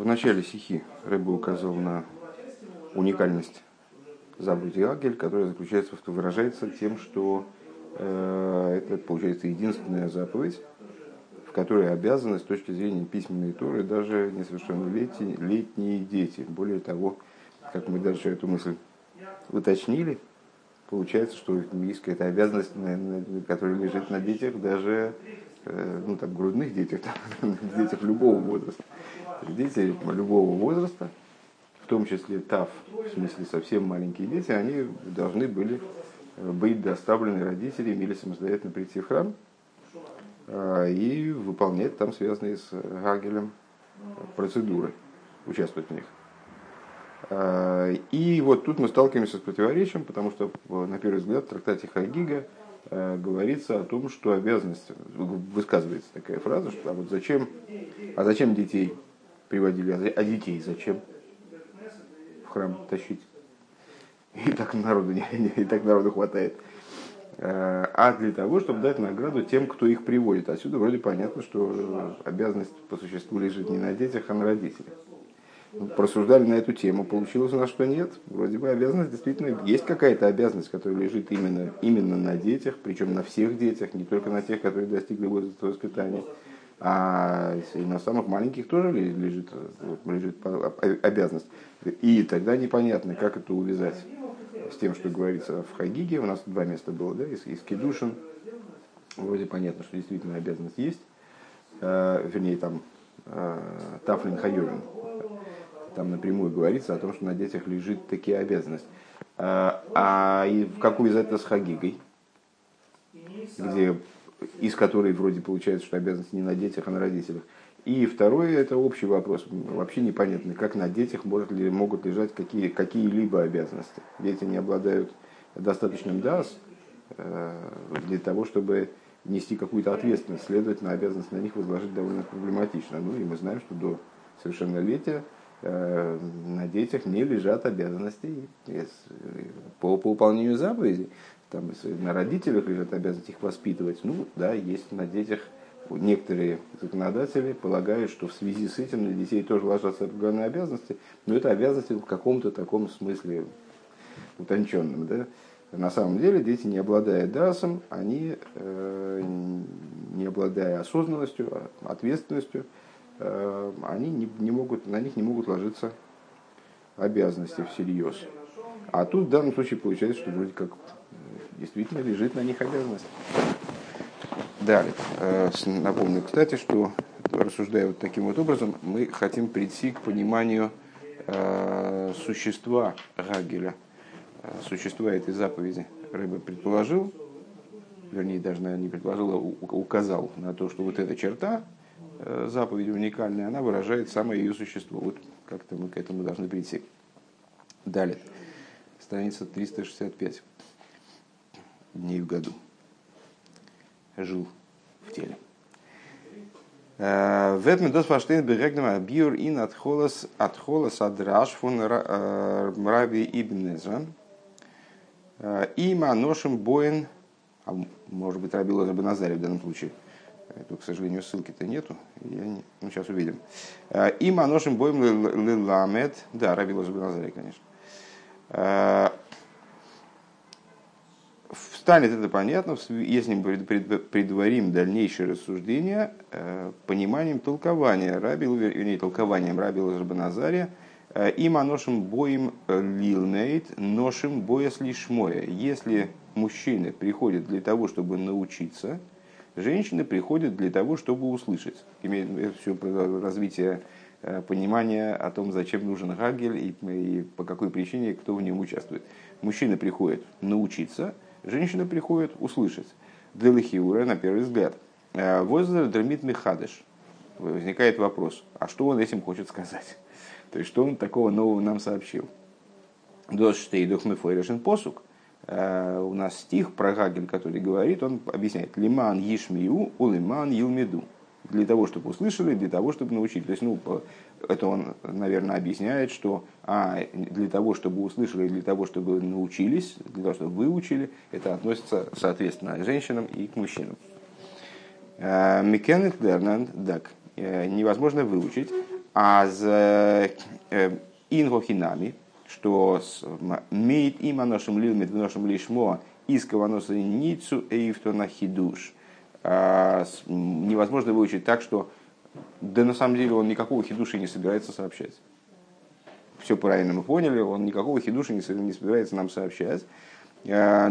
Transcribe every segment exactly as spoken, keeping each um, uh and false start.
В начале сихи Рэбе указал на уникальность заповеди Хагель, которая заключается, выражается тем, что э, это получается единственная заповедь, в которой обязаны с точки зрения письменной Торы даже несовершеннолетние летние дети. Более того, как мы дальше эту мысль уточнили, получается, что есть какая-то обязанность, которая лежит на детях, даже ну, там, грудных детях, там, детях любого возраста. Дети любого возраста, в том числе ТАВ, в смысле совсем маленькие дети, они должны были быть доставлены родителями или самостоятельно прийти в храм и выполнять там связанные с Хагелем процедуры, участвовать в них. И вот тут мы сталкиваемся с противоречием, потому что, на первый взгляд, в трактате Хагига говорится о том, что обязанность, высказывается такая фраза, что а вот зачем, а зачем детей приводили, а детей зачем в храм тащить? И так народу, и так народу хватает. А для того, чтобы дать награду тем, кто их приводит. Отсюда вроде понятно, что обязанность по существу лежит не на детях, а на родителях. Просуждали на эту тему, получилось у нас, что нет. Вроде бы обязанность действительно, есть какая-то обязанность, которая лежит именно, именно на детях, причем на всех детях, не только на тех, которые достигли возраста воспитания, а на самых маленьких тоже лежит, лежит обязанность. И тогда непонятно, как это увязать с тем, что говорится в Хагиге. У нас два места было, да, из, из Кедушин. Вроде понятно, что действительно обязанность есть. Э, вернее, там э, Тафлин Хайовин. Там напрямую говорится о том, что на детях лежит такие обязанности. А, а и в как увязать это с Хагигой, где, из которой вроде получается, что обязанность не на детях, а на родителях. И второе, это общий вопрос. Вообще непонятно, как на детях может ли, могут лежать какие, какие-либо обязанности. Дети не обладают достаточным даас для того, чтобы нести какую-то ответственность. Следовательно, обязанность на них возложить довольно проблематично. Ну и мы знаем, что до совершеннолетия на детях не лежат обязанности по, по выполнению заповедей. Там на родителях лежат обязанности их воспитывать. Ну да, есть на детях. Некоторые законодатели полагают, что в связи с этим на детей тоже ложатся определенные обязанности, но это обязанности в каком-то таком смысле утонченном. Да? На самом деле дети, не обладая дасом, они, не обладая осознанностью, ответственностью, они не, не могут, на них не могут ложиться обязанности всерьез. А тут в данном случае получается, что вроде как действительно лежит на них обязанность. Далее. Напомню, кстати, что, рассуждая вот таким вот образом, мы хотим прийти к пониманию э, существа Хагеля, существа этой заповеди. Рэбе предположил, вернее, даже не предположил, а указал на то, что вот эта черта, заповедь уникальная, она выражает самое ее существо. Вот как-то мы к этому должны прийти. Далее. Страница триста шестьдесят пять. Дней в году. Жил в теле. Вебмедос фаштейн берегнем абьюр ин отхолос отхолос адраш фон Рабби ибн Эзра. Има ношим боин, а может быть Рабби Элазар бен Азарья в данном случае. Это, к сожалению, ссылки-то нету. Я не... Ну, сейчас увидим. Има ношим боин леламет. Да, Рабби Элазар бен Азарья, конечно. Станет это понятно, если мы предварим дальнейшее рассуждение пониманием толкования Рабби, вернее, толкованием Рабби Элазар бен Азарья, има ношим боим лилнейт, ношим бояс лишмоя. Если мужчины приходят для того, чтобы научиться, женщины приходят для того, чтобы услышать. Имеет все развитие понимания о том, зачем нужен Хагель и, и по какой причине кто в нем участвует. Мужчины приходят научиться. Женщина приходит услышать. Для лихиура, на первый взгляд. Воззер драмит мехадыш. Возникает вопрос, а что он этим хочет сказать? То есть, что он такого нового нам сообщил? Дошштей дохмефойрешен посук. У нас стих про Хагель, который говорит, он объясняет. Лиман ешмию, улиман елмеду. Для того, чтобы услышали, для того, чтобы научили. То есть, ну, это он, наверное, объясняет, что а, для того, чтобы услышали, для того, чтобы научились, для того, чтобы выучили, это относится, соответственно, к женщинам и к мужчинам. Микенет дернанд дак. Невозможно выучить. аз ингохинами, что мейт има нашим лилмит в нашим лишмо искова носа ницу эйфтона хидуш. Невозможно выучить так, что да на самом деле он никакого хидуша не собирается сообщать. Все правильно мы поняли, он никакого хидуша не собирается нам сообщать. А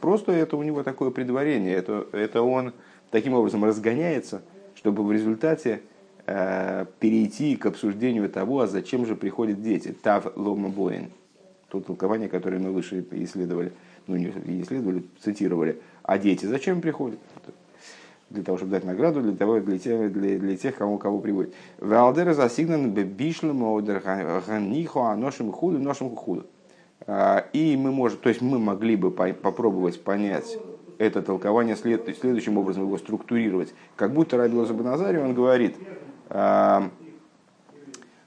просто это у него такое предварение, это, это он таким образом разгоняется, чтобы в результате э, перейти к обсуждению того, а зачем же приходят дети. Тав лома боин. То толкование, которое мы выше исследовали, ну не исследовали, цитировали. А дети зачем приходят? Для того, чтобы дать награду, для того, для тех, для, для тех кому кого приводит. Валдера засигнан бебишлем одерганихо ношим худу ношим худу. И мы можем, то есть мы могли бы попробовать понять это толкование следующим образом, его структурировать, как будто Рабби Элазар бен Азарья он говорит, но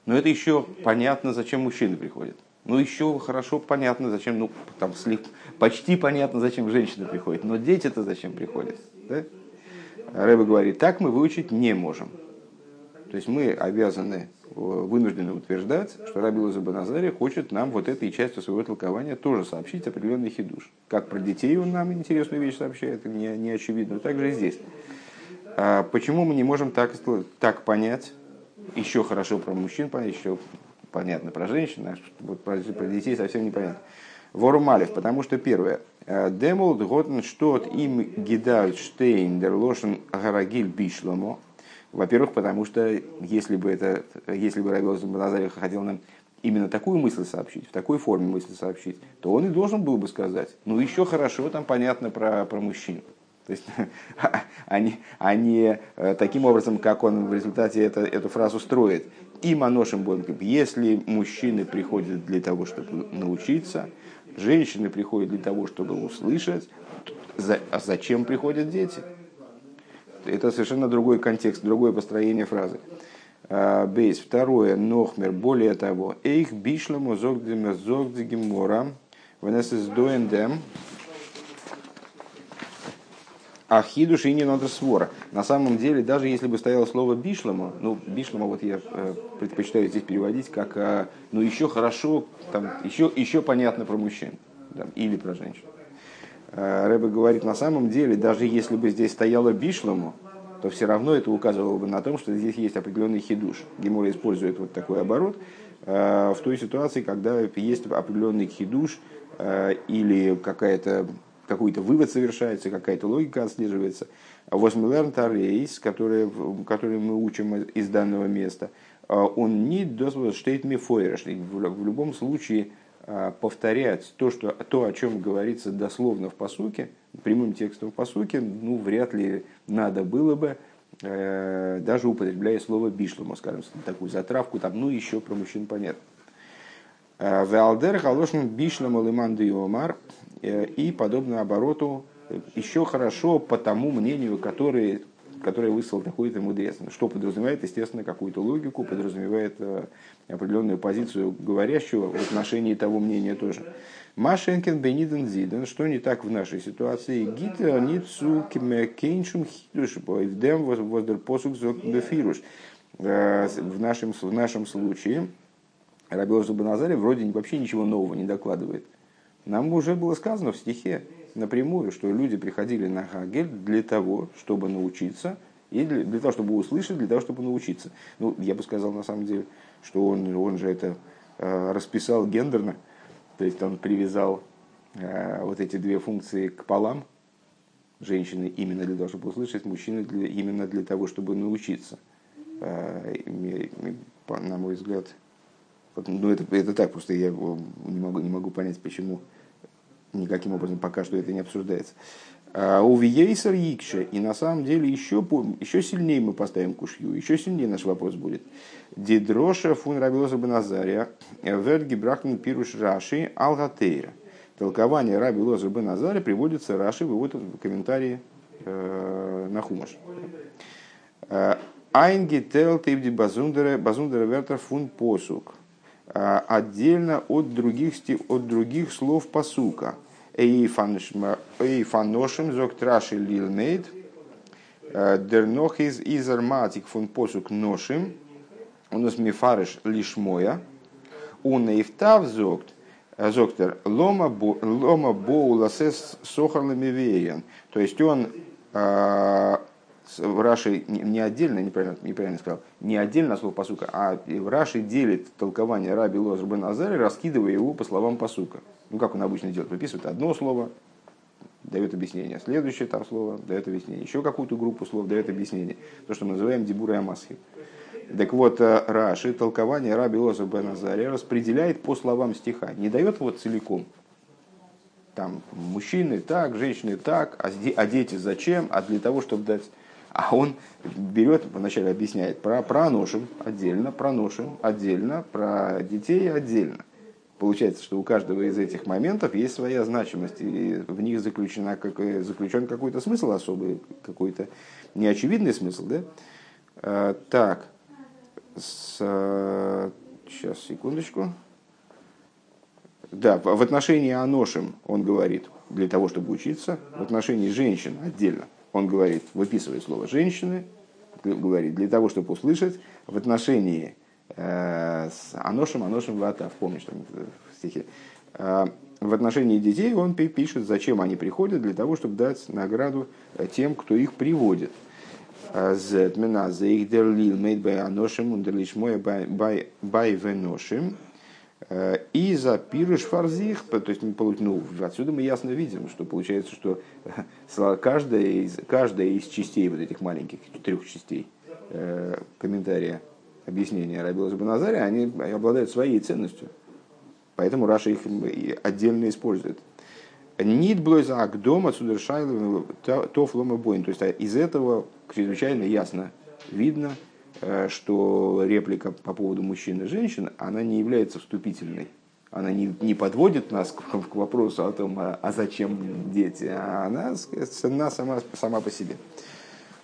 это еще понятно, зачем мужчины приходят. Ну, еще хорошо понятно, зачем, ну, там, почти понятно, зачем женщины приходят, но дети-то зачем приходят, да? Рэбе говорит, так мы выучить не можем. То есть мы обязаны, вынуждены утверждать, что Рабби Элазар бен Азарья хочет нам вот этой частью своего толкования тоже сообщить определенный хидуш. Как про детей он нам интересную вещь сообщает, не, не очевидно, так же и здесь. А почему мы не можем так, так понять, еще хорошо про мужчин понять, еще понятно про женщин, а вот про, про детей совсем непонятно. Ворумалев, потому что первое. Демолд готн штот им гидаль штейн дер лошен гарагиль бишламо. Во-первых, потому что если бы это, если бы Рабби Элазар бен Азарья хотел нам именно такую мысль сообщить, в такой форме мысли сообщить, то он и должен был бы сказать, ну еще хорошо, там понятно про, про мужчин. То есть, а не таким образом, как он в результате это, эту фразу строит. Им аношим боинком. Если мужчины приходят для того, чтобы научиться, женщины приходят для того, чтобы услышать, за, а зачем приходят дети? Это совершенно другой контекст, другое построение фразы. Бейс. Второе. Нохмер. Более того. Эйх бишлему зогдем зогдегем морам. Венес из доэндем. Ахидуш и не надо свора. На самом деле, даже если бы стояло слово бишлама, ну, бишлама вот я э, предпочитаю здесь переводить как э, ну еще хорошо, там, еще, еще понятно про мужчин, да, или про женщин. Э, Рэбе говорит, на самом деле, даже если бы здесь стояло бишлама, то все равно это указывало бы на том, что здесь есть определенный хидуш. Геморе использует вот такой оборот э, в той ситуации, когда есть определенный хидуш э, или какая-то. Какой-то вывод совершается, какая-то логика отслеживается. Восьмилерн Тарейс, который мы учим из данного места, он не дозволит штейт мифойреш. В любом случае повторять то, что, то, о чем говорится дословно в пасуке, прямым текстом в пасуке, ну, вряд ли надо было бы, даже употребляя слово бишлому, скажем, такую затравку, там, ну, еще про мужчин понятно. Валдер халошн бишлому лиман де омар. И подобно обороту еще хорошо по тому мнению, которое, которое выслал такой-то мудрец, что подразумевает, естественно, какую-то логику, подразумевает определенную позицию говорящего в отношении того мнения тоже. Машенкин бениден зиден, что не так в нашей ситуации? Гитер ницу кемекеншум хидуш боевдем воздер посук зок бефируш. В нашем, в нашем случае Рабби Элазар бен Азарья вроде вообще ничего нового не докладывает. Нам уже было сказано в стихе напрямую, что люди приходили на Хагель для того, чтобы научиться, и для, для того, чтобы услышать, для того, чтобы научиться. Ну, я бы сказал, на самом деле, что он, он же это э, расписал гендерно, то есть он привязал э, вот эти две функции к полам. Женщины именно для того, чтобы услышать, мужчины для, именно для того, чтобы научиться. Э, э, э, на мой взгляд... Ну, это, это так, просто я не могу, не могу понять, почему никаким образом пока что это не обсуждается. Увиейсер Икша, и на самом деле еще, еще сильнее мы поставим кушью, еще сильнее наш вопрос будет. Дидроша фун Рабби Элазар бен Азарья, верги брахтен пируш Раши алгатейра. Толкование Рабби Элазар бен Азарья приводится Раши, выводят в комментарии э, на Хумаш. Айнги тел тивди базундере базундере вертер фун посук. Отдельно от других, от других слов пасука. Эйфаношем зоктраши лилмейд. Дернох из изарматик фун посук ношим, у нас мифарыш лишь моя, у наифтав зогт, зоктер лома боуласес сохарлами веян. То есть он в Раши не отдельно, неправильно, неправильно сказал, не отдельно слово пасука, а в Раши делит толкование Рабби Элазар бен Азарья, раскидывая его по словам пасука. Ну, как он обычно делает, выписывает одно слово, дает объяснение, следующее там слово дает объяснение, еще какую-то группу слов дает объяснение, то, что мы называем дибурей амасхи. Так вот, Раши толкование Рабби Элазар бен Азарья распределяет по словам стиха, не дает вот целиком. Там мужчины так, женщины так, а дети зачем, а для того, чтобы дать... А он берет, вначале объясняет, про, про ношим отдельно, про ношим отдельно, про детей отдельно. Получается, что у каждого из этих моментов есть своя значимость, и в них заключена, как, заключен какой-то смысл особый, какой-то неочевидный смысл, да? А, так, с, а, сейчас, секундочку. Да, в отношении аношим он говорит, для того, чтобы учиться, в отношении женщин отдельно. Он говорит, выписывая слово «женщины», говорит, для того, чтобы услышать, в отношении э, с «аношем», «аношем ватав», помнишь, там в стихе. Э, в отношении детей он пишет, зачем они приходят, для того, чтобы дать награду тем, кто их приводит. «Зэтмена зэйхдер лил мэйд бай аношем, ундерлиш моя бай вэношем». И за пирыш фарзих, то есть мы ну, отсюда мы ясно видим, что получается, что каждая из, каждая из частей вот этих маленьких трех частей э, комментария, объяснения Рабби Элазара бен Азарья, они обладают своей ценностью, поэтому Раша их отдельно использует. Нит блойза агдом отсюда шайловым тофлом и боин, то есть из этого чрезвычайно ясно видно, что реплика по поводу мужчин и женщин, она не является вступительной. Она не, не подводит нас к, к вопросу о том, а, а зачем дети, а она ценна сама, сама по себе.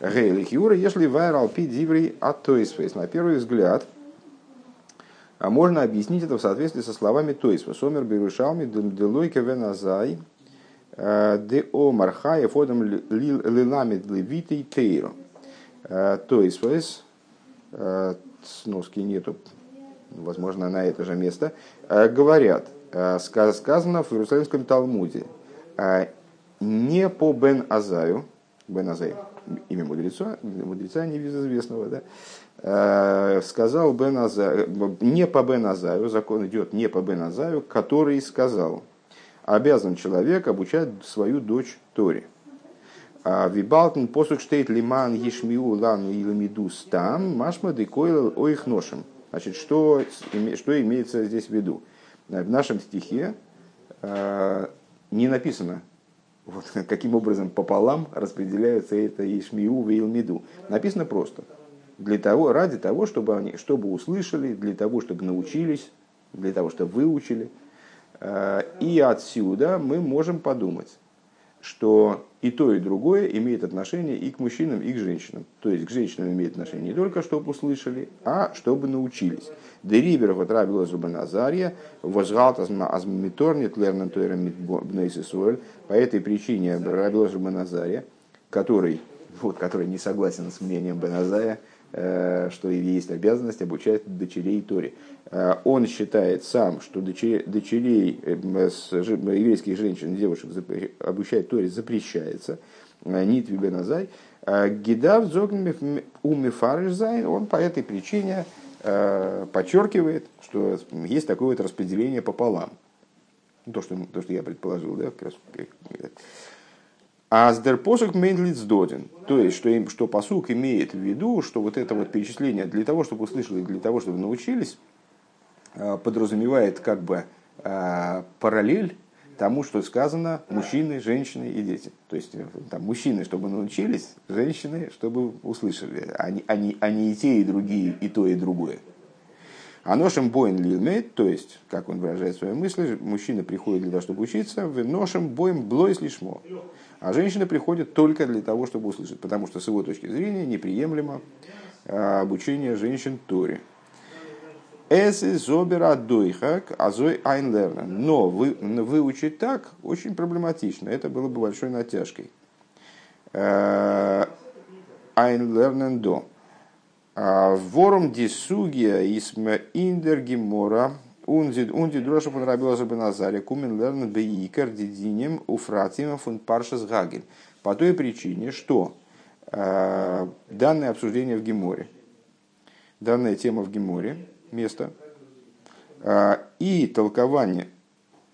Гейлих Юра, если вайрал пи диври атойсвейс. На первый взгляд, можно объяснить это в соответствии со словами тойсва. Сомер берушалми делойке веназай де омар хае фодам лиламид левитей тейро. Тойсвейс. Сноски нету, возможно, на это же место, говорят, сказано в Иерусалимском Талмуде, не по Бен Азаю, Бен Азай, имя мудреца, мудреца небезызвестного, да, сказал Бен Азай, не по Бен Азаю, закон идет не по Бен Азаю, который сказал, обязан человек обучать свою дочь Торе. Вибалтен посук штейт лиман ешмиу лан илмидус там машма декойл оих ношим. Значит, что, что имеется здесь в виду? В нашем стихе э, не написано, вот, каким образом пополам распределяются это ешмиу и илмиду. Написано просто. Для того, ради того, чтобы они чтобы услышали, для того, чтобы научились, для того, чтобы выучили. Э, и отсюда мы можем подумать, что и то, и другое имеет отношение и к мужчинам, и к женщинам. То есть к женщинам имеет отношение не только, чтобы услышали, а чтобы научились. Дерибер вот Рабби Элазар бен Азарья возгалт азмиторнит лернен тойрам бнейсисуэль. По этой причине Рабби Элазар бен Азарья, который, вот, который не согласен с мнением Бен Азая, что есть обязанность обучать дочерей Торе. Он считает сам, что дочерей, дочерей еврейских женщин и девушек обучать Торе запрещается. Нит Бен Азай. Гидав зогн умифарыш зай. Он по этой причине подчеркивает, что есть такое вот распределение пополам. То, что, то, что я предположил, да, как раз... Аздер посук мейндлиц додин. То есть, что, им, что посук имеет в виду, что вот это вот перечисление для того, чтобы услышали, для того, чтобы научились, подразумевает как бы параллель тому, что сказано мужчины, женщины и дети. То есть, там, мужчины, чтобы научились, женщины, чтобы услышали. Они, они, они и те, и другие, и то, и другое. Аношем боем лилмейт, то есть, как он выражает свои мысли, мужчина приходит для того, чтобы учиться, в ношем боем блойс лишмо. А женщина приходит только для того, чтобы услышать, потому что с его точки зрения неприемлемо обучение женщин Торе. Эсэ зобера дойхак азой айнлерна. Но выучить так очень проблематично, это было бы большой натяжкой. ein lernen do. Ворум дисугия исме индер гемора унди унди дроша фон Рабби Элазар бен Азарья кумен lernen be ikar didinим ufratim фон Паршас Хагель. По той причине, что э, данное обсуждение в Геморе, данная тема в Геморе, место, э, и толкование,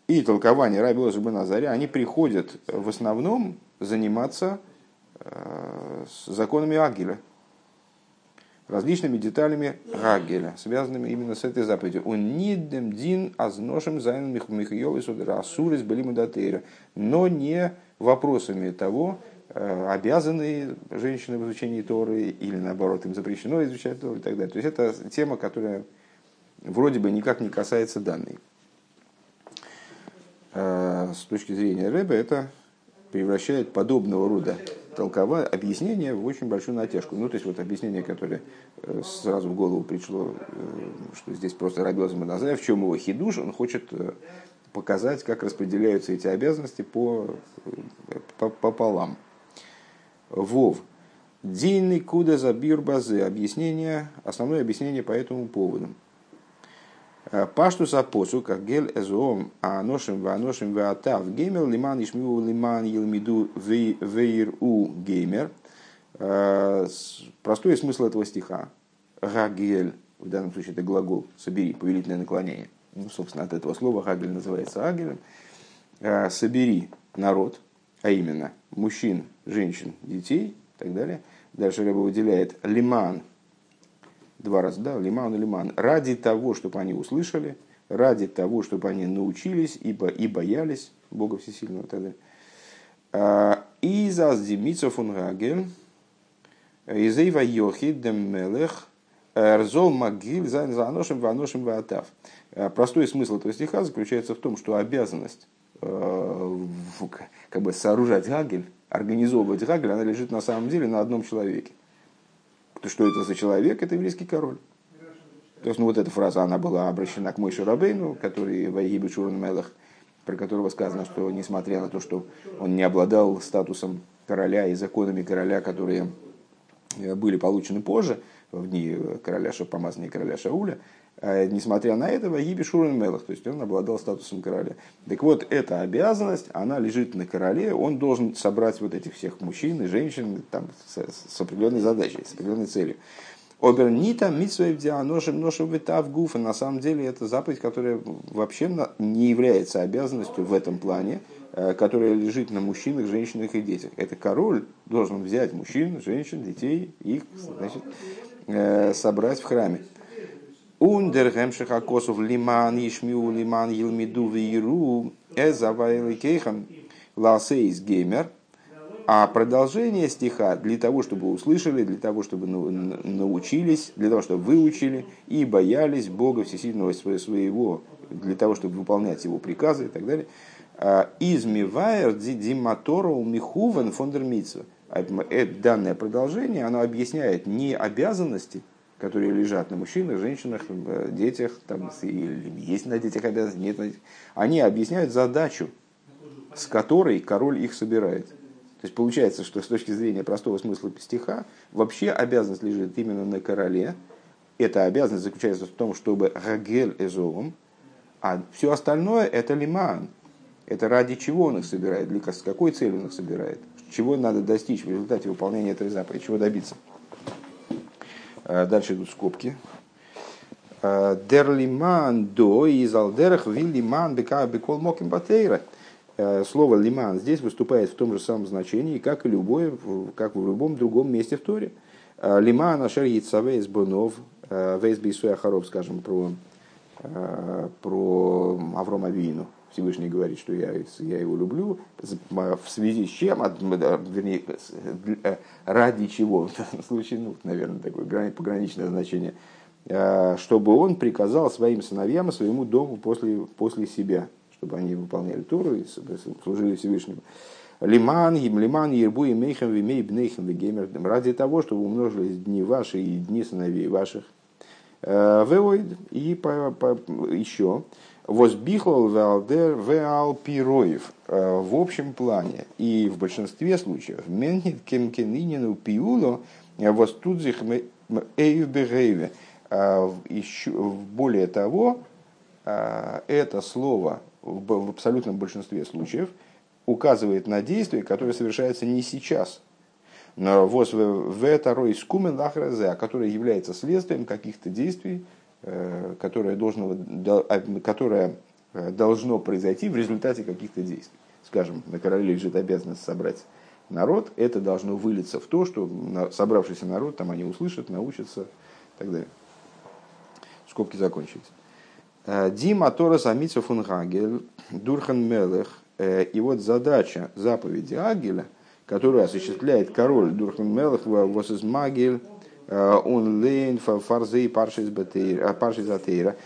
и толкование Рабби Элазара бен Азарья, они приходят в основном заниматься э, с законами Хагеля, различными деталями Хагеля, связанными именно с этой заповедью. Он нидем дин азношим зайном михайовой судра асурис балимудатейра, но не вопросами того, обязаны женщины в изучении Торы или, наоборот, им запрещено изучать Тору и так далее. То есть это тема, которая вроде бы никак не касается данной. С точки зрения Рэбе это превращает подобного рода толковое объяснение в очень большую натяжку. Ну, то есть вот объяснение, которое сразу в голову пришло, что здесь просто Рабби Элазар бен Азарья, в чем его хидуш, он хочет показать, как распределяются эти обязанности по, по, пополам. Вов. Дин и куда забир базы. Объяснение, основное объяснение по этому поводу. Паштус апосу, как гель эзоом, а ношим ва ношим ва атав геймер, лиман ишмиу лиман елмиду вейр у геймер. Простой смысл этого стиха. Хагель, в данном случае это глагол, собери, повелительное наклонение. Ну, собственно, от этого слова Хагель называется Хагелем. Собери народ, а именно мужчин, женщин, детей и так далее. Дальше Ребе выделяет лиман. Два раза, да, лиман и лиман. Ради того, чтобы они услышали, ради того, чтобы они научились ибо, и боялись Бога Всесильного и так далее. И заздимицо фун Хагель, изейва йохи дем мелех, рзол магиль заношим ваношим ваатав. Простой смысл этого стиха заключается в том, что обязанность э, как бы сооружать Хагель, организовывать Хагель, она лежит на самом деле на одном человеке. Что это за человек? Это еврейский король. То есть, ну, вот эта фраза, она была обращена к Мойше Рабейну, который в Айгибе Чурон Мелах, про которого сказано, что несмотря на то, что он не обладал статусом короля и законами короля, которые были получены позже, в дни короля помазания короля Шауля, несмотря на это, Вагиби Шурен Мелах, то есть он обладал статусом короля. Так вот, эта обязанность, она лежит на короле, он должен собрать вот этих всех мужчин и женщин там, с, с определенной задачей, с определенной целью. Обернита, митсвей вдианошим, ношим витав гуфа. На самом деле, это заповедь, которая вообще не является обязанностью в этом плане, которая лежит на мужчинах, женщинах и детях. Это король должен взять мужчин, женщин, детей, их, значит, собрать в храме. Ундергемшихакосов лиман ишмиу лиман елмиду виру эзавайликейхан ласейс геймер. А продолжение стиха для того, чтобы услышали, для того, чтобы научились, для того, чтобы выучили и боялись Бога Всесильного своего, для того, чтобы выполнять его приказы и так далее. Измиваер диматору михувен фондермитсу. Данное продолжение, оно объясняет не обязанности, которые лежат на мужчинах, женщинах, детях, там, есть на детях обязанности, нет на детях. Они объясняют задачу, с которой король их собирает. То есть получается, что с точки зрения простого смысла стиха, вообще обязанность лежит именно на короле. Эта обязанность заключается в том, чтобы Хагель эзовым, а все остальное это лиман. Это ради чего он их собирает, с какой целью он их собирает, чего надо достичь в результате выполнения этой заповеди, чего добиться. Дальше идут скобки. Дер лиман до из алдерах ви лиман бека бекол моким батейра. Слово лиман здесь выступает в том же самом значении, как и любое, как в любом другом месте в Торе. Лиман ашер яйцавейс бонов вейс бейсуя хоров, скажем, про, про Авромавину. Всевышний говорит, что я, я его люблю, в связи с чем, вернее, ради чего, в данном случае, ну, наверное, такое пограничное значение, чтобы он приказал своим сыновьям и своему дому после, после себя, чтобы они выполняли Тору и служили Всевышнему. Лиман, лиман, ербу, имейхам, вимей, бнейхам, вигеймер, ради того, чтобы умножились дни ваши и дни сыновей ваших. Вэвойд, и по, по, еще... Возбихлал валдер вал пироев. В общем плане и в большинстве случаев менит кемкенинину пиуло Более того, это слово в абсолютном большинстве случаев указывает на действие, которое совершается не сейчас, но которое является следствием каких-то действий, которое должно, которое должно произойти в результате каких-то действий. Скажем, на короле лежит обязанность собрать народ, это должно вылиться в то, что собравшийся народ, там они услышат, научатся и так далее. Скобки закончились. Дима Торас Амитсо фун Хагель, Дурхан Мелех. И вот задача заповеди Агеля, которую осуществляет король Дурхан Мелех, вос из Магель, он лейн фарзей паршис атеира,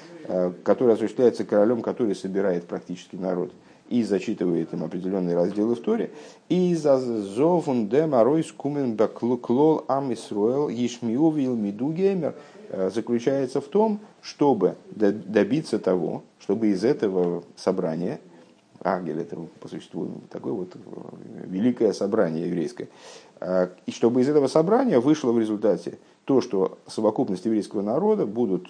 которая осуществляется королем, который собирает практически народ и зачитывает им определенные разделы в Торе. И за зовун де моройс кумен баклуклол ам Исруэл ешмиувил мидугеймер заключается в том, чтобы добиться того, чтобы из этого собрания, Агель это по существу такое вот великое собрание еврейское, и чтобы из этого собрания вышло в результате то, что совокупность еврейского народа будут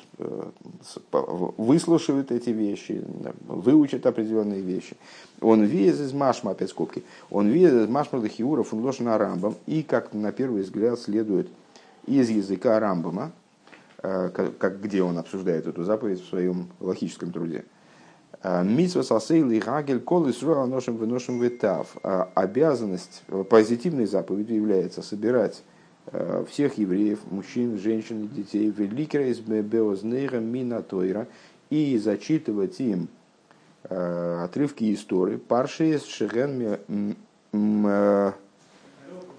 выслушивать эти вещи, выучат определенные вещи. Он вез из машма, опять скобки, он вез из машма лахиура фунлошена Рамбам, и как на первый взгляд следует из языка Рамбама, как, где он обсуждает эту заповедь в своем логическом труде. Митсва сасейл и Хагель кол Исруэл ношим выношим витав. Обязанность позитивной заповеди является собирать всех евреев, мужчин, женщин, детей, великера из беознейра минатойра и зачитывать им отрывки из Торы. Парши из шеген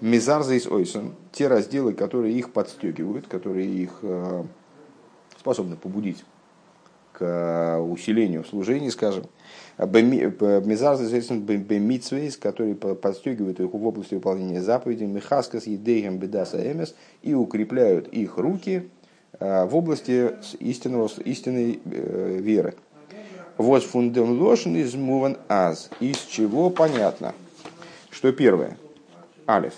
мизарза из ойсен, те разделы, которые их подстегивают, которые их способны побудить к усилению в служении, скажем, мизарза из ойсен бемитсвейс, которые подстегивают их в области выполнения заповедей, михаскас едейхем бедаса эмес, и укрепляют их руки в области истинного, истинной веры. Воз фундем лошен из муван аз, из чего понятно, что первое, алеф,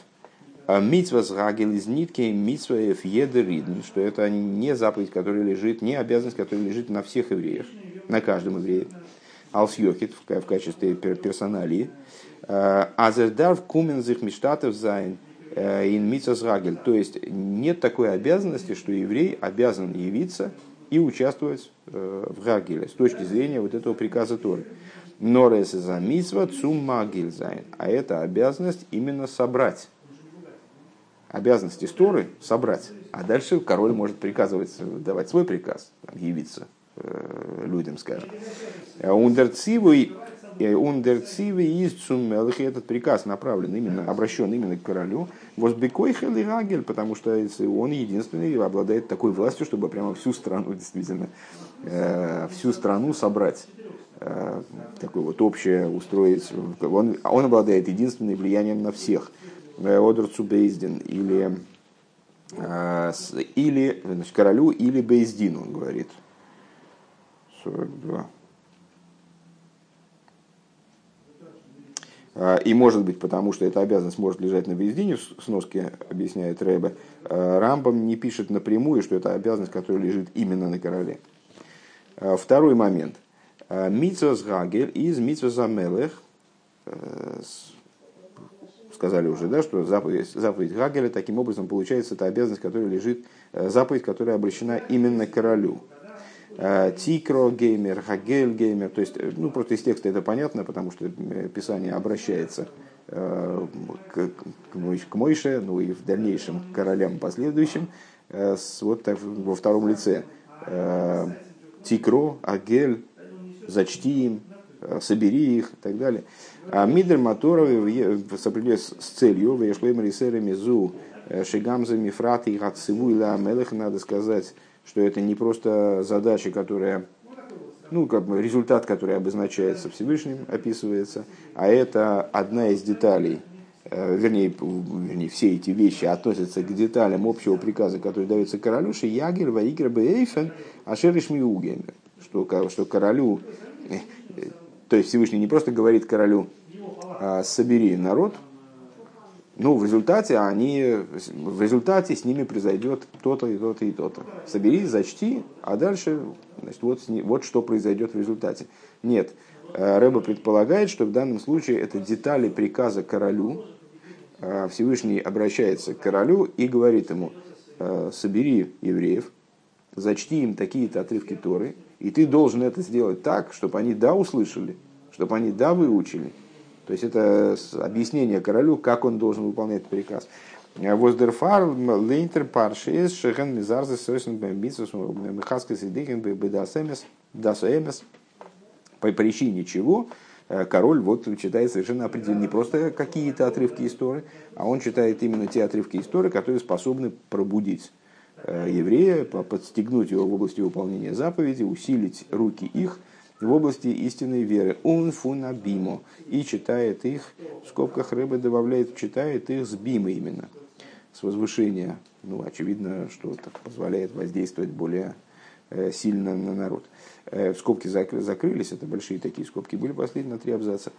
митцва с Хагель из нитки, митцва эф едеридн, что это не заповедь, которая лежит, не обязанность, которая лежит на всех евреях, на каждом еврее. Алсьёхит в качестве персоналии. Азердарв кумензих миштатов зайн ин митцва с Хагель. То есть нет такой обязанности, что еврей обязан явиться и участвовать в Хагеле с точки зрения вот этого приказа Торы. Норес за митцва цум магиль зайн. А это обязанность именно собрать. Обязанности Торы собрать. А дальше король может приказывать, давать свой приказ, там, явиться э, людям, скажем. Ундерцивый из цум мелых, этот приказ направлен именно, обращен именно к королю. Возбекой хели Хагель, потому что он единственный обладает такой властью, чтобы прямо всю страну действительно э, всю страну собрать. Такое вот общее устроить. Он, он обладает единственным влиянием на всех. Одерцу Бейздин или, или значит, королю или Бейздин, он говорит. сорок два. И может быть, потому что эта обязанность может лежать на Бейздине, в сноске объясняет Ребе, Рамбам не пишет напрямую, что это обязанность, которая лежит именно на короле. Второй момент. Митцва с Хагель из митцва за Мелех. Сказали уже, да, что заповедь, заповедь Хагеля таким образом получается это обязанность, которая лежит, заповедь, которая обращена именно королю. Тикро геймер, Хагель геймер, то есть, ну просто из текста это понятно, потому что Писание обращается к, к, к Мойше, ну и в дальнейшем к королям последующим, с, вот так во втором лице. Тикро, Агель. Зачти им, собери их и так далее. Мидер Моторове с целью, надо сказать, что это не просто задача, которая, ну, как бы результат, который обозначается Всевышним, описывается, а это одна из деталей, вернее, вернее все эти вещи относятся к деталям общего приказа, который дается королю, Шиягер, Ваигер, Бейфен, Ашеришмиугемер. Что, что королю, то есть Всевышний не просто говорит королю, собери народ, Ну, в результате, они, в результате с ними произойдет то-то и то-то и то-то. Собери, зачти, а дальше значит, вот, вот что произойдет в результате. Нет, Рэба предполагает, что в данном случае это детали приказа королю. Всевышний обращается к королю и говорит ему, собери евреев, зачти им такие-то отрывки Торы, и ты должен это сделать так, чтобы они да услышали, чтобы они да выучили. То есть это объяснение королю, как он должен выполнять этот приказ. По причине чего король вот читает совершенно определенно не просто какие-то отрывки из Торы, а он читает именно те отрывки из Торы, которые способны пробудить еврея, подстегнуть его в области выполнения заповедей, усилить руки их в области истинной веры. «Ун фунабимо» и читает их, в скобках Рэбе добавляет, читает их с бима именно, с возвышения. Ну, очевидно, что это позволяет воздействовать более сильно на народ. Скобки закрылись, это большие такие скобки были последние на три абзаца.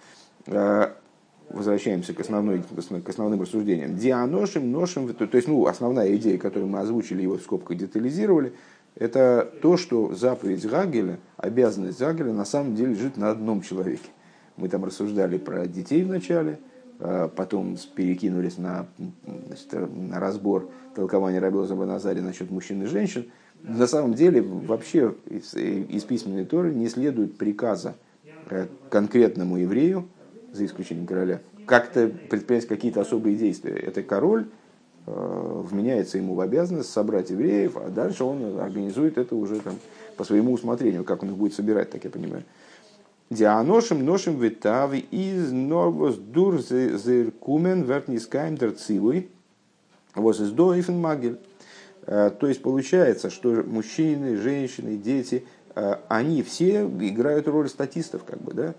Возвращаемся к, основной, к основным рассуждениям. «Дианошим, ношим», то есть ну, основная идея, которую мы озвучили, его в скобках детализировали, это то, что заповедь Хагеля, обязанность Хагеля на самом деле лежит на одном человеке. Мы там рассуждали про детей вначале, потом перекинулись на, значит, на разбор толкования Рабби Элазара бен Азарья насчет мужчин и женщин. На самом деле вообще из, из письменной Торы не следует приказа конкретному еврею, за исключением короля, как-то предпринять какие-то особые действия. Это король вменяется ему в обязанность собрать евреев, а дальше он организует это уже там, по своему усмотрению, как он их будет собирать, так я понимаю. «Дианошим, ношим витави из норвос дур зеркумен вертнискаем дерцивой воссиздо ифен магель». То есть получается, что мужчины, женщины, дети, они все играют роль статистов, как бы, да?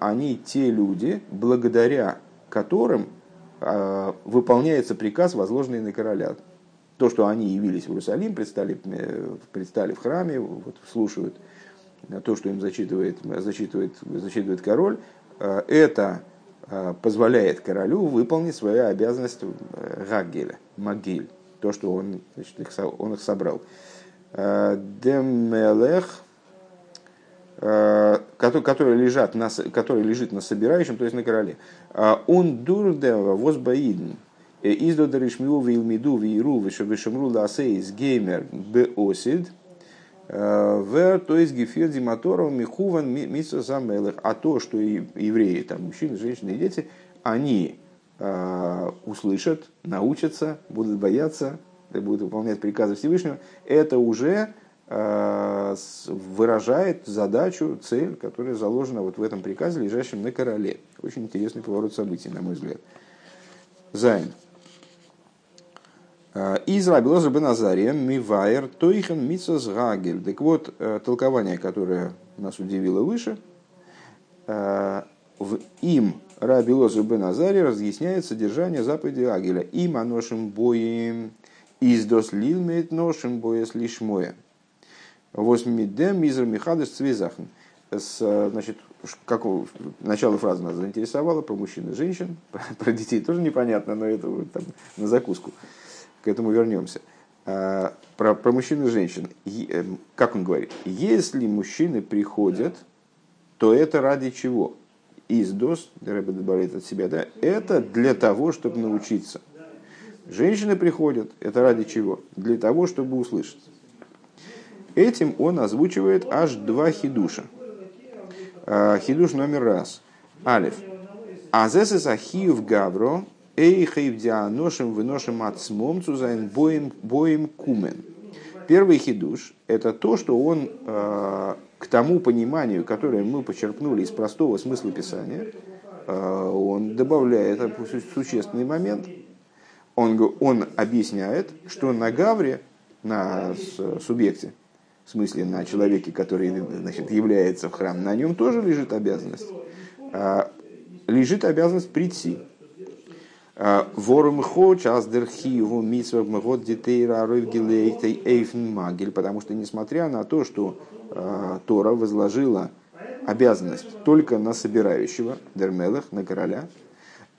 Они те люди, благодаря которым выполняется приказ, возложенный на короля. То, что они явились в Иерусалим, предстали, предстали в храме, вот, слушают то, что им зачитывает, зачитывает, зачитывает король, это позволяет королю выполнить свою обязанность Хагеля, Магиль, то, что он, значит, их, он их собрал. Демелех, который лежит на, который лежит на собирающем, то есть на короле. Он дурдева возбаидн, издодаришмиу вилмиду виру вишемру ласейс геймер беосид, вер то есть гефир диматоров михуван мисо замелых. А то, что евреи, там мужчины, женщины и дети, они услышат, научатся, будут бояться, будут выполнять приказы Всевышнего, это уже выражает задачу, цель, которая заложена вот в этом приказе, лежащем на короле. Очень интересный поворот событий, на мой взгляд. Зайн. Из Рабби Элазара бен Азарья мивайер тойхен мицвас Хагель. Так вот, толкование, которое нас удивило выше, в им Рабби Элазар бен Азарья разъясняет содержание заповеди Хагеля. Им аношим боем издос лилмет ношим боес лишмоя. Восьмидем мизер михадес цвизахн. Значит, как, начало фразы нас заинтересовало, про мужчин и женщин, про, про детей тоже непонятно, но это вот там, на закуску. К этому вернемся. Про, про мужчин и женщин. Как он говорит? Если мужчины приходят, то это ради чего? Издос, Рэбе добавляет от себя, да? Это для того, чтобы научиться. Женщины приходят, это ради чего? Для того, чтобы услышать. Этим он озвучивает аж два хидуша. Хидуш номер раз. Алиф. Азесес ахиев гавро, эйхаев дианошим выношим отсмом цузайн боем кумен. Первый хидуш – это то, что он к тому пониманию, которое мы почерпнули из простого смысла Писания, он добавляет существенный момент. Он, он объясняет, что на гавре, на субъекте, в смысле, на человеке, который, значит, является в храм, на нем тоже лежит обязанность. Лежит обязанность прийти. Потому что, несмотря на то, что Тора возложила обязанность только на собирающего, дермелах, на короля,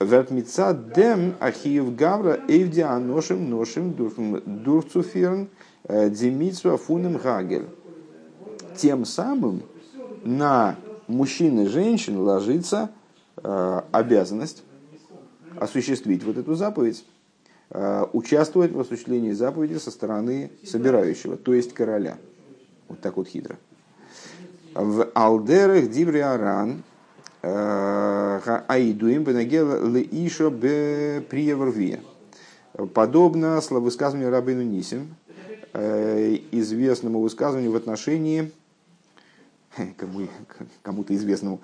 Вертмица дем ахиев гавра эвдиа ношим ношим дурцуферн демитсу афуным хагель. Тем самым на мужчин и женщин ложится э, обязанность осуществить вот эту заповедь, э, участвовать в осуществлении заповеди со стороны собирающего, то есть короля. Вот так вот хитро. В алдерах дивриаран аидуим бенагела леишо бе приевервия. Подобно словосказанию Рабейну Нисим, известному высказыванию в отношении кому, кому-то известному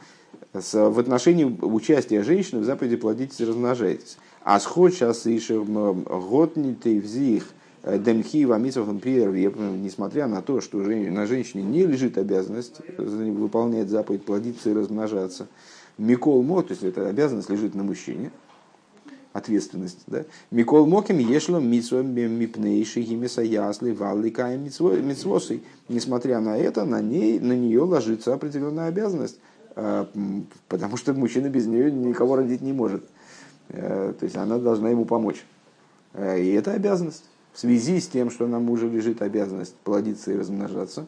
в отношении участия женщины в заповеди плодитесь и размножайтесь. А сход сейчас ишем готнитей взих демхи вамитсовым приерви, несмотря на то, что на женщине не лежит обязанность выполнять заповедь плодиться и размножаться. Микол мод, то есть эта обязанность лежит на мужчине. Ответственность, да? Микол моким ешло митсвом мипнейши гимиса ясли валликаем митсвосой. Несмотря на это, на ней, на нее ложится определенная обязанность, потому что мужчина без нее никого родить не может. То есть она должна ему помочь. И это обязанность. В связи с тем, что на мужа лежит обязанность плодиться и размножаться,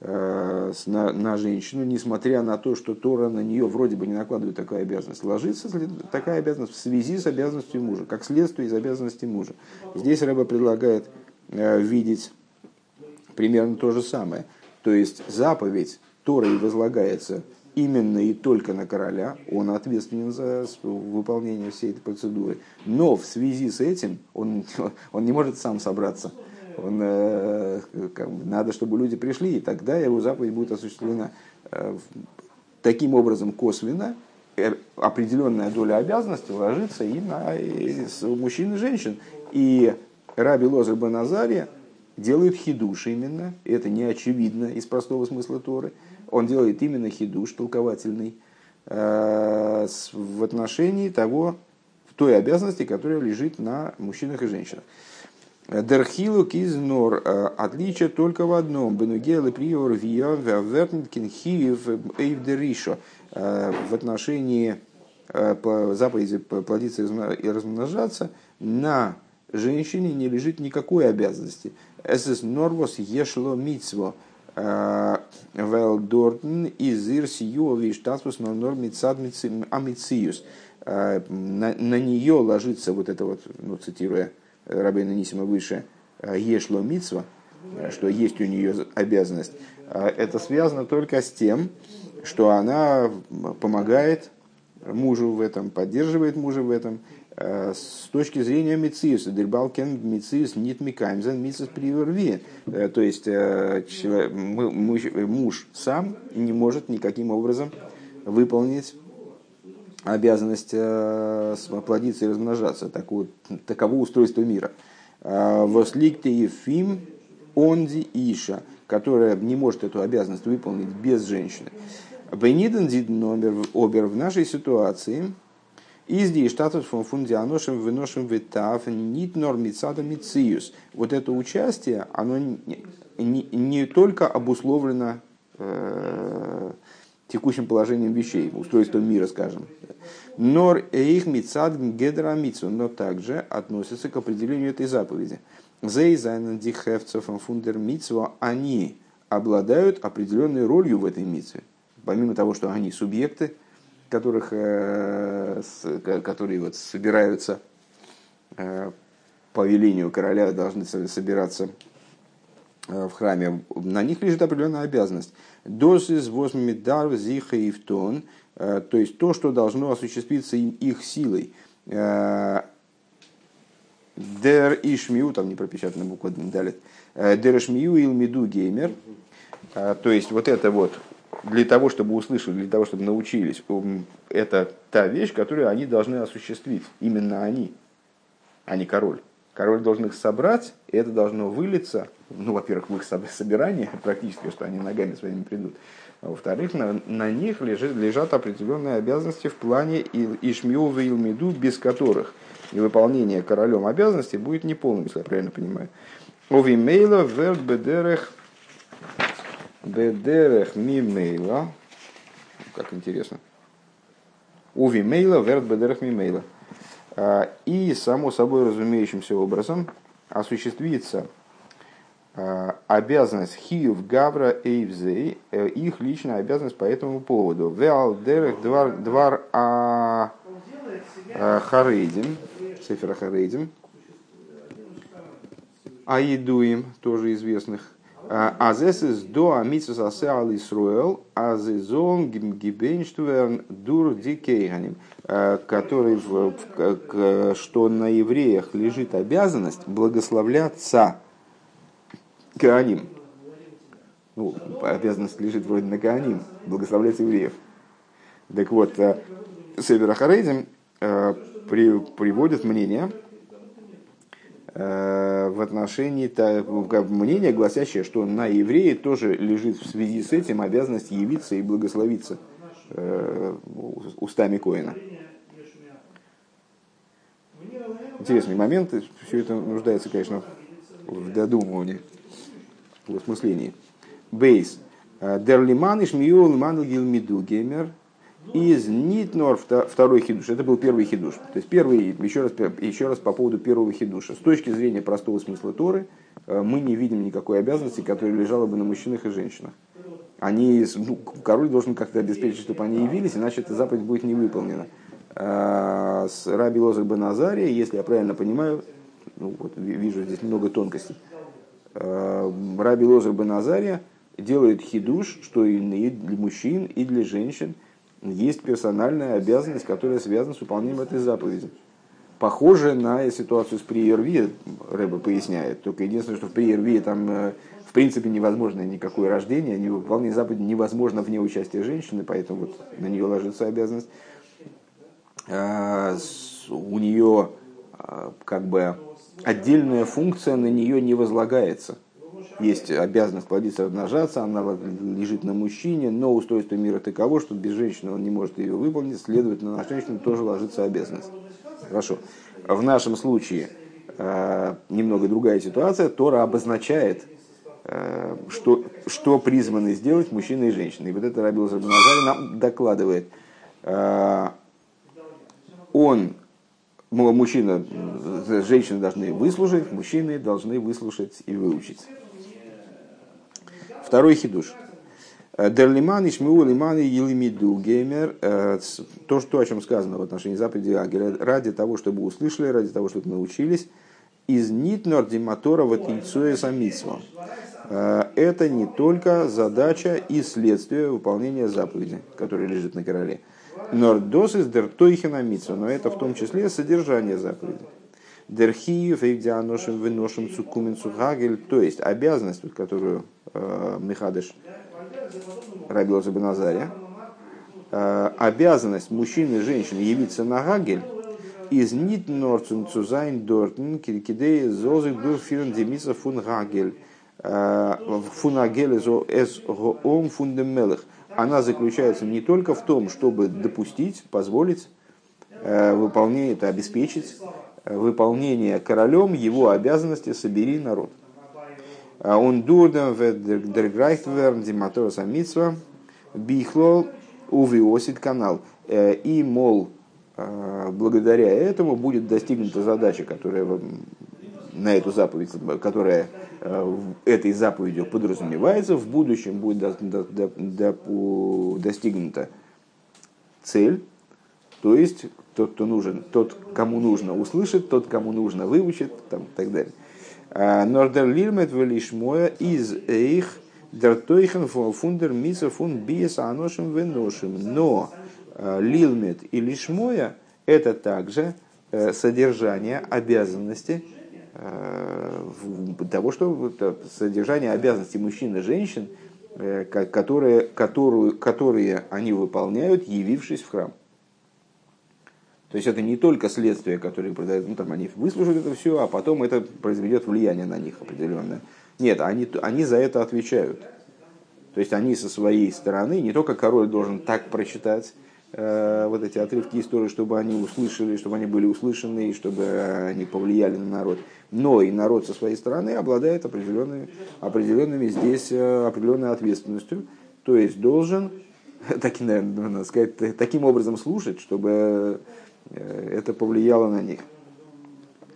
на, на женщину, несмотря на то, что Тора на нее вроде бы не накладывает такую обязанность, ложится такая обязанность в связи с обязанностью мужа, как следствие из обязанности мужа. Здесь Рабба предлагает э, видеть примерно то же самое. То есть заповедь Торой возлагается именно и только на короля, он ответственен за выполнение всей этой процедуры, но в связи с этим он, он не может сам собраться. Он, э, как, надо, чтобы люди пришли, и тогда его заповедь будет осуществлена. Э, таким образом, косвенно э, определенная доля обязанности ложится и на и, с, мужчин и женщин. И Рабби Элазар бен Азарья делает хидуш именно, это не очевидно из простого смысла Торы, он делает именно хидуш толковательный э, с, в отношении того, той обязанности, которая лежит на мужчинах и женщинах. Дерхилук из нор, отличие только в одном. Бенугелы приор виан вертнкин хиев эйвдеришо. В отношении заповеди плодиться и размножаться на женщине не лежит никакой обязанности. Эсэс норвос ешло митсво. Велдортн изир сиюови штатус нор митсад амициюс. На нее ложится вот это вот, ну, цитируя Рабейну Нисима выше, ешло мицва, что есть у нее обязанность, это связано только с тем, что она помогает мужу в этом, поддерживает мужа в этом, с точки зрения мициуса, дербалкен мициус нит микаймзен мициус приверви, то есть муж сам не может никаким образом выполнить обязанность плодиться и размножаться, такого, таково устройство мира. Восликте ефим онди иша, которая не может эту обязанность выполнить без женщины. Бениден дидномер обер в нашей ситуации изди штатус фундианошем выношем витав нит нормицата мициус. Вот это участие, оно не, не, не только обусловлено э, текущим положением вещей, устройством мира, скажем. Нор эих мицад гедрамицу, но также относятся к определению этой заповеди. Зейзайнен дихевцев фундер мицва, они обладают определенной ролью в этой мицве. Помимо того, что они субъекты, которых, которые вот собираются по велению короля, должны собираться в храме, на них лежит определенная обязанность. Досис возмидар зиха и втон, то есть то, что должно осуществиться их силой. Дер ишмию, там не пропечатана буква далит. Дер ишмию ил миду геймер, то есть вот это вот для того, чтобы услышали, для того, чтобы научились, это та вещь, которую они должны осуществить, именно они, а не король. Король должен их собрать, и это должно вылиться, ну, во-первых, в их собирание практически, что они ногами своими придут, а во-вторых, на, на них лежит, лежат определенные обязанности в плане Ишмиова и Илмиду, без которых выполнение королем обязанностей будет неполным, если я правильно понимаю. Овимейла верт бедерех бедерех мимейла. Как интересно. Уви мейла, верт бедерах мимейла. И само собой разумеющимся образом осуществится обязанность хиев гавра эйвзей, их личная обязанность по этому поводу. Веал дерах двар а харейдим, Сефер Харедим, аидуим, тоже известных. Азес из до амитсус асеал Исруэл, азезон гибенштуэрн дур дикейганим, который, что на евреях лежит обязанность благословляться Коаним. Ну, обязанность лежит вроде на Коаним, благословлять евреев. Так вот, Сефер Харедим приводит мнение, в отношении мнения, гласящее, что на евреи тоже лежит в связи с этим обязанность явиться и благословиться устами Коэна. Интересный момент, все это нуждается, конечно, в додумывании, в осмыслении. Бейс. Дерлиман ишмиу лиман гилмиду геймер. Из Нитнор второй хидуш. Это был первый хидуш. То есть первый, еще раз, еще раз по поводу первого хидуша. С точки зрения простого смысла Торы, мы не видим никакой обязанности, которая лежала бы на мужчинах и женщинах. Они, ну, король должен как-то обеспечить, чтобы они явились, иначе эта заповедь будет не выполнена. А с Рабби Элазар бен Азарья, если я правильно понимаю, ну, вот, вижу здесь много тонкостей, Рабби Элазар бен Азарья делает хидуш, что и для мужчин, и для женщин есть персональная обязанность, которая связана с выполнением этой заповеди. Похоже на ситуацию с приерви, Рэбе поясняет. Только единственное, что в приерви там в принципе невозможно никакое рождение, выполнение заповеди невозможно вне участия женщины, поэтому вот на нее ложится обязанность. У нее как бы отдельная функция на нее не возлагается. Есть обязанность плодиться, размножаться, она лежит на мужчине, но устройство мира таково, что без женщины он не может ее выполнить, следовательно, на женщину тоже ложится обязанность. Хорошо. В нашем случае немного другая ситуация. Тора обозначает, что, что призваны сделать мужчина и женщина. И вот это Рабби Элазар бен Азарья нам докладывает. Он... Мужчина, женщины должны выслушать, мужчины должны выслушать и выучить. Второй хидуш. Дерлиман ишмиу лиман елимиду геймер. То, что, о чем сказано в отношении заповеди Агера, ради того, чтобы услышали, ради того, чтобы научились. Из нитнор диматора в отницуе самитсва. Это не только задача и следствие выполнения заповеди, которая лежит на короле. Нордос из дертойхина митсва, но это в том числе содержание заповеди. Дерхиев и дианошим выношим цукумен цухагель, то есть обязанность, которую э, Михадыш Рабби Элазар бен Азарья, э, обязанность мужчин и женщин явиться на Хагель из нит норцун цузайн дортн кидей зозик дур фирн демица фун Хагель фун Хагель эс гоом фун демелых. Она заключается не только в том, чтобы допустить, позволить, э, выполнение, это обеспечить э, выполнение королем его обязанности «собери народ». «Он дурдам вэддерграйхтверн диматорса митсва бихлол увиосит канал». И, мол, э, благодаря этому будет достигнута задача, которая на эту заповедь, которая этой заповедью подразумевается, в будущем будет до, до, до, до, достигнута цель, то есть тот, кто нужен, тот, кому нужно, услышит, тот, кому нужно, выучит, там, и так далее. Нордер лирмет велишмоя из эйх дертойхен фундер мица фун биес аношим веношим. Но лирмет и лишмоя – это также содержание обязанности, того, что содержание обязанностей мужчин и женщин, которые, которые, которые они выполняют, явившись в храм. То есть это не только следствие, которое продают, ну, там они выслужат это все, а потом это произведет влияние на них определенное. Нет, они, они за это отвечают. То есть они со своей стороны, не только король должен так прочитать э, вот эти отрывки истории, чтобы они услышали, чтобы они были услышаны, и чтобы они повлияли на народ. Но и народ со своей стороны обладает определенной, определенными здесь, определенной ответственностью, то есть должен так, наверное, надо сказать, таким образом слушать, чтобы это повлияло на них.